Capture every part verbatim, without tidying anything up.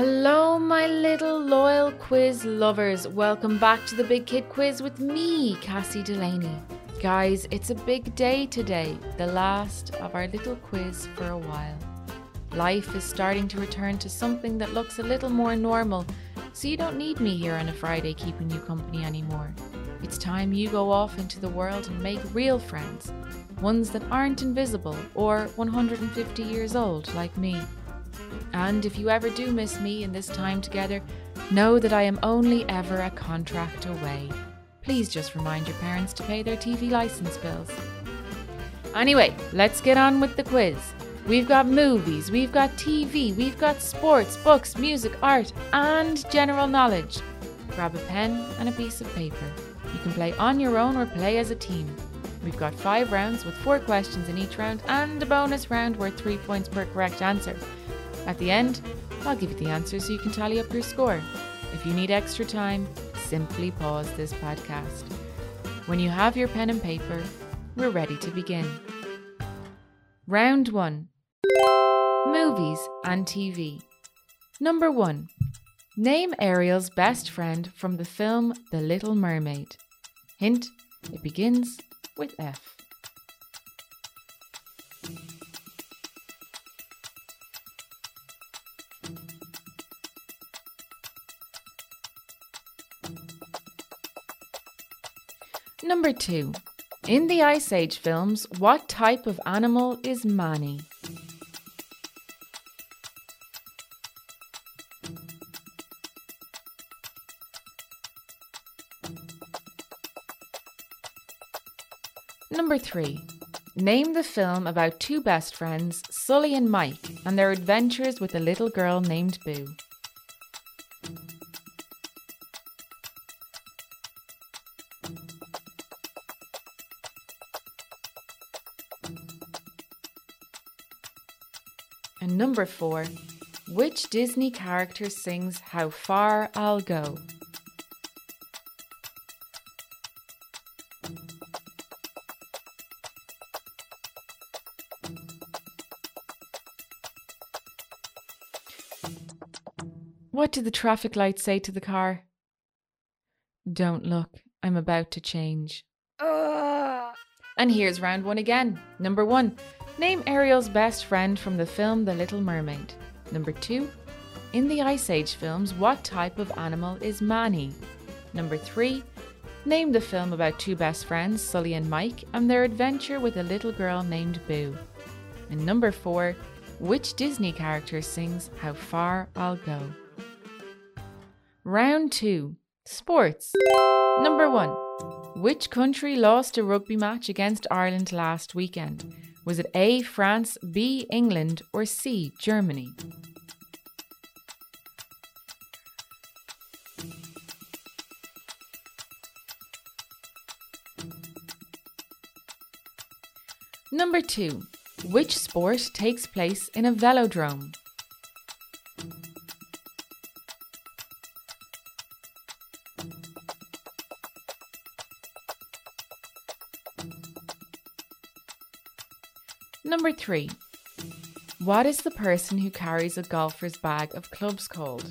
Hello, my little loyal quiz lovers. Welcome back to the Big Kid Quiz with me, Cassie Delaney. Guys, it's a big day today, the last of our little quiz for a while. Life is starting to return to something that looks a little more normal, so you don't need me here on a Friday keeping you company anymore. It's time you go off into the world and make real friends, ones that aren't invisible or one hundred fifty years old like me. And if you ever do miss me in this time together, know that I am only ever a contract away. Please just remind your parents to pay their T V license bills. Anyway, let's get on with the quiz. We've got movies, we've got T V, we've got sports, books, music, art, and general knowledge. Grab a pen and a piece of paper. You can play on your own or play as a team. We've got five rounds with four questions in each round and a bonus round worth three points per correct answer. At the end, I'll give you the answer so you can tally up your score. If you need extra time, simply pause this podcast. When you have your pen and paper, we're ready to begin. Round one. Movies and T V. Number one. Name Ariel's best friend from the film The Little Mermaid. Hint, it begins with F. Number two. In the Ice Age films, what type of animal is Manny? Number three. Name the film about two best friends, Sully and Mike, and their adventures with a little girl named Boo. And number four, which Disney character sings How Far I'll Go? What did the traffic light say to the car? Don't look, I'm about to change. Uh. And here's round one again. Number one. Name Ariel's best friend from the film The Little Mermaid. Number two. In the Ice Age films, what type of animal is Manny? Number three. Name the film about two best friends, Sully and Mike, and their adventure with a little girl named Boo. And number four. Which Disney character sings How Far I'll Go? Round two. Sports. Number one. Which country lost a rugby match against Ireland last weekend? Was it A, France, B, England, or C, Germany? Number two. Which sport takes place in a velodrome? Number three. What is the person who carries a golfer's bag of clubs called?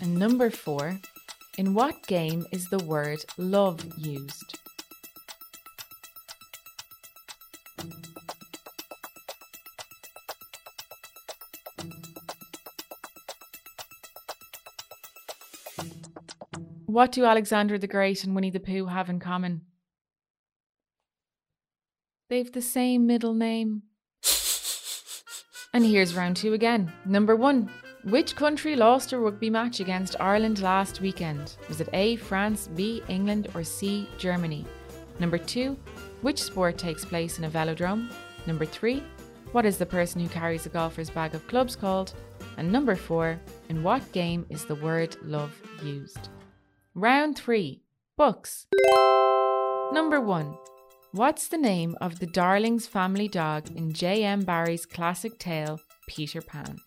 And number four. In what game is the word love used? What do Alexander the Great and Winnie the Pooh have in common? They've the same middle name. And here's round two again. Number one. Which country lost a rugby match against Ireland last weekend? Was it A, France, B, England, or C, Germany? Number two. Which sport takes place in a velodrome? Number three. What is the person who carries a golfer's bag of clubs called? And number four. In what game is the word love used? Round three. Books. Number one. What's the name of the Darlings family dog in J M Barrie's classic tale, Peter Pan?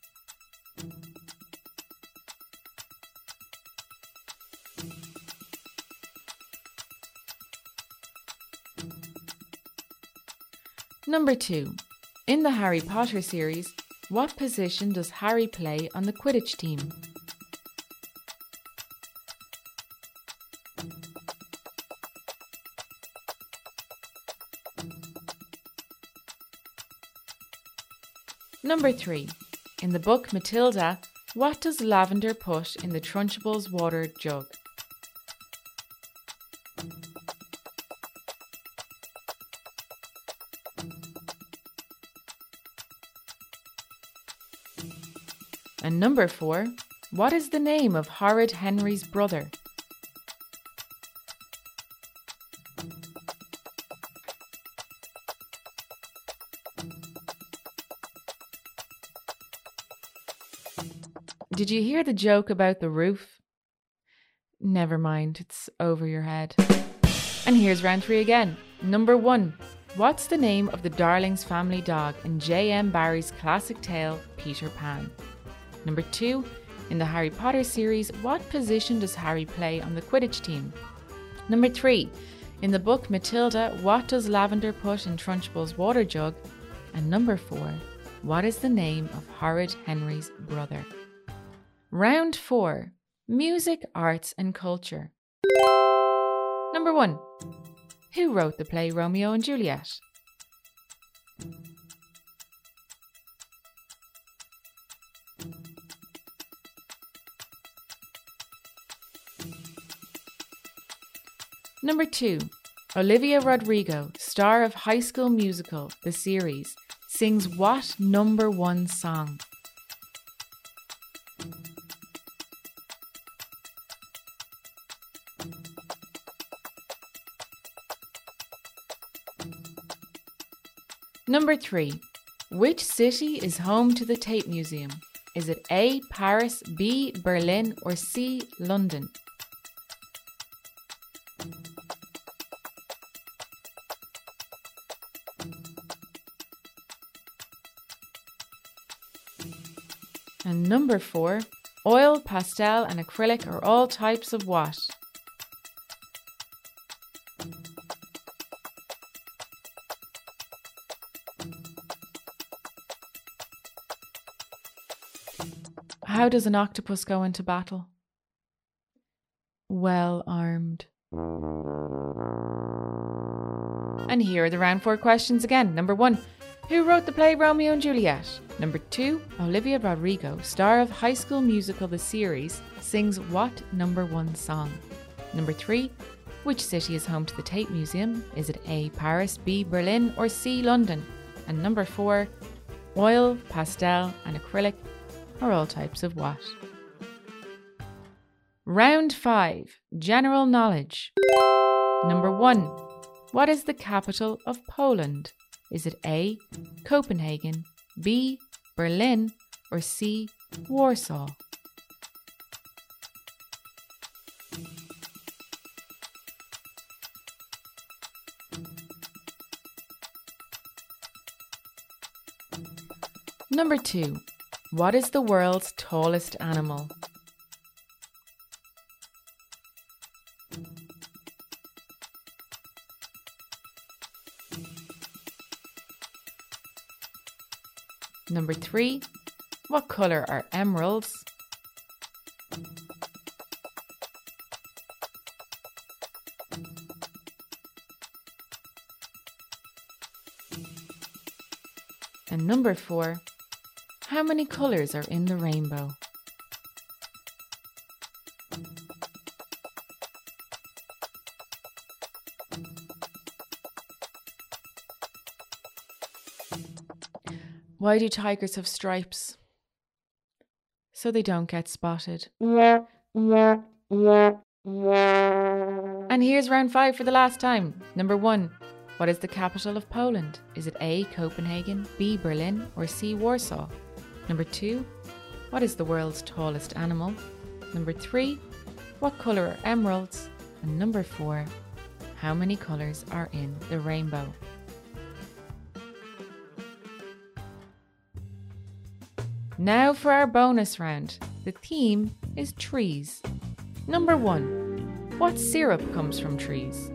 Number two. In the Harry Potter series, what position does Harry play on the Quidditch team? Number three. In the book Matilda, what does Lavender put in the Trunchables water jug? And number four. What is the name of Horrid Henry's brother? Did you hear the joke about the roof? Never mind, it's over your head. And here's round three again. Number one. What's the name of the Darlings family dog in J M Barrie's classic tale, Peter Pan? Number two. In the Harry Potter series, what position does Harry play on the Quidditch team? Number three. In the book Matilda, what does Lavender put in Trunchbull's water jug? And number four. What is the name of Horrid Henry's brother? Round four. Music, Arts and Culture. Number one. Who wrote the play Romeo and Juliet? Number two. Olivia Rodrigo, star of High School Musical, the series, sings what number one song? Number three. Which city is home to the Tate Museum? Is it A. Paris, B. Berlin or C. London? And number four. Oil, pastel and acrylic are all types of what? How does an octopus go into battle? Well armed. And here are the round four questions again. Number one, who wrote the play Romeo and Juliet? Number two, Olivia Rodrigo, star of High School Musical the series, sings what number one song? Number three, which city is home to the Tate Museum? Is it A. Paris, B. Berlin or C. London? And number four, oil, pastel and acrylic are all types of what? Round five. General knowledge. Number one. What is the capital of Poland? Is it A. Copenhagen, B. Berlin or C. Warsaw? Number two. What is the world's tallest animal? Number three. What colour are emeralds? And number four. How many colours are in the rainbow? Why do tigers have stripes? So they don't get spotted. And here's round five for the last time. Number one. What is the capital of Poland? Is it A. Copenhagen, B. Berlin or C. Warsaw? Number two, what is the world's tallest animal? Number three, what colour are emeralds? And number four, how many colours are in the rainbow? Now for our bonus round. The theme is trees. Number one, what syrup comes from trees?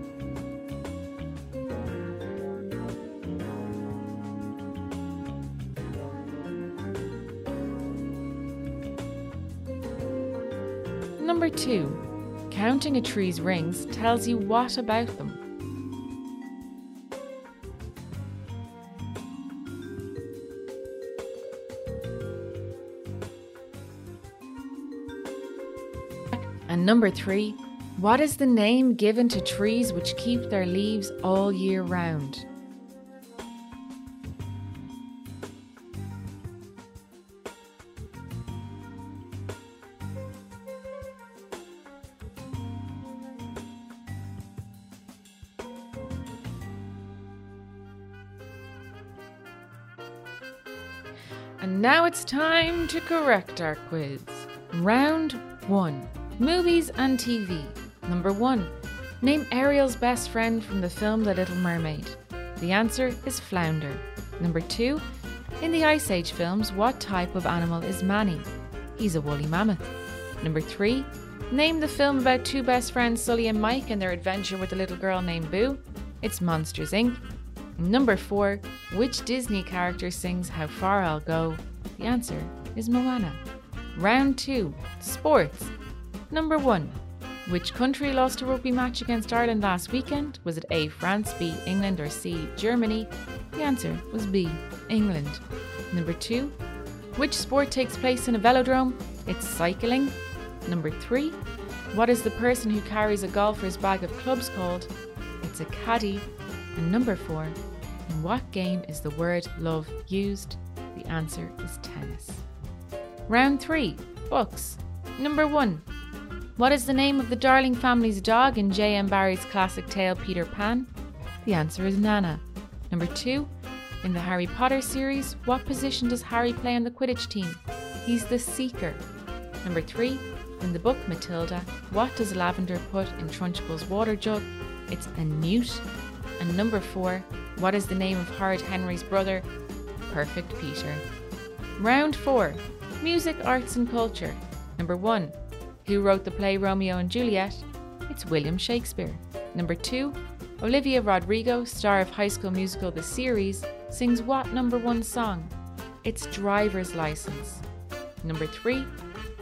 Number two. Counting a tree's rings tells you what about them? And number three, what is the name given to trees which keep their leaves all year round? And now it's time to correct our quiz. Round one. Movies and T V. Number one. Name Ariel's best friend from the film The Little Mermaid. The answer is flounder. Number two. In the Ice Age films, what type of animal is Manny? He's a woolly mammoth. Number three. Name the film about two best friends, Sully and Mike, and their adventure with a little girl named Boo. It's Monsters, Incorporated. Number four. Which Disney character sings How Far I'll Go? The answer is Moana. Round two. Sports. Number one. Which country lost a rugby match against Ireland last weekend? Was it A. France, B. England, or C. Germany? The answer was B. England. Number two. Which sport takes place in a velodrome? It's cycling. Number three. What is the person who carries a golfer's bag of clubs called? It's a caddy. And number four. In what game is the word love used? The answer is tennis. Round three. Books. Number one. What is the name of the Darling family's dog in J M Barrie's classic tale Peter Pan? The answer is Nana. Number two. In the Harry Potter series, what position does Harry play on the Quidditch team? He's the seeker. Number three. In the book Matilda, what does Lavender put in Trunchbull's water jug? It's a newt. And number four. What is the name of Horrid Henry's brother? Perfect Peter. Round four. Music, arts and culture. Number one. Who wrote the play Romeo and Juliet? It's William Shakespeare. Number two. Olivia Rodrigo, star of High School Musical the series, sings what number one song? It's Driver's License. Number three.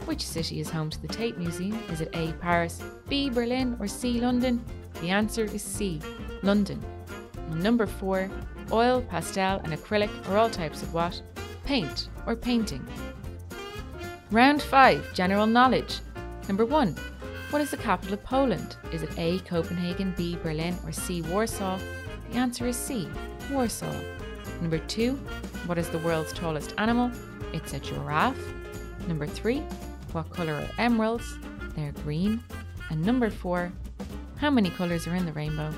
Which city is home to the Tate Museum? Is it A. Paris, B. Berlin, or C. London? The answer is C. London. Number four. Oil, pastel and acrylic are all types of what? Paint or painting. Round five. General knowledge. Number one. What is the capital of Poland? Is it A. Copenhagen, B. Berlin, or C. Warsaw? The answer is C. Warsaw. Number two. What is the world's tallest animal? It's a giraffe. Number three. What colour are emeralds? They're green. And number four. How many colours are in the rainbow?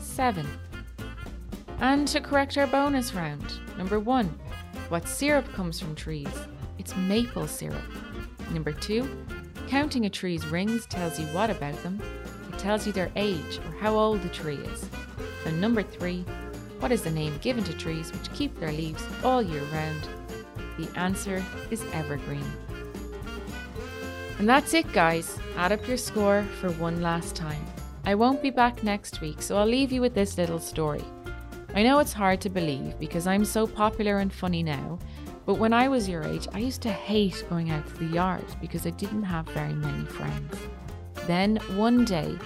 Seven. And to correct our bonus round. Number one. What syrup comes from trees? It's maple syrup. Number two. Counting a tree's rings tells you what about them? It tells you their age or how old the tree is. And number three, what is the name given to trees which keep their leaves all year round? The answer is evergreen. And that's it, guys. Add up your score for one last time. I won't be back next week, so I'll leave you with this little story. I know it's hard to believe because I'm so popular and funny now. But when I was your age, I used to hate going out to the yard because I didn't have very many friends. Then one day,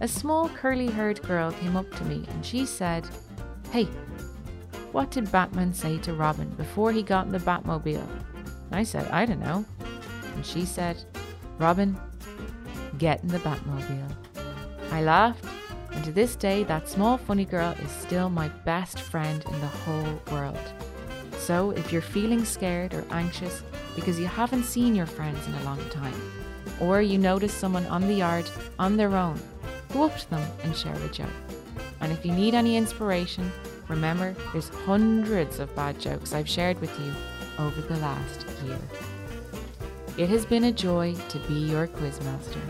a small curly-haired girl came up to me and she said, "Hey, what did Batman say to Robin before he got in the Batmobile?" And I said, "I don't know." And she said, "Robin, get in the Batmobile." I laughed, and to this day, that small funny girl is still my best friend in the whole world. So if you're feeling scared or anxious because you haven't seen your friends in a long time, or you notice someone on the yard on their own, go up to them and share a joke. And if you need any inspiration, remember there's hundreds of bad jokes I've shared with you over the last year. It has been a joy to be your quizmaster.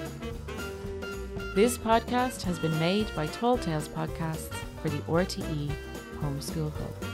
This podcast has been made by Tall Tales Podcasts for the R T E Homeschool Hub.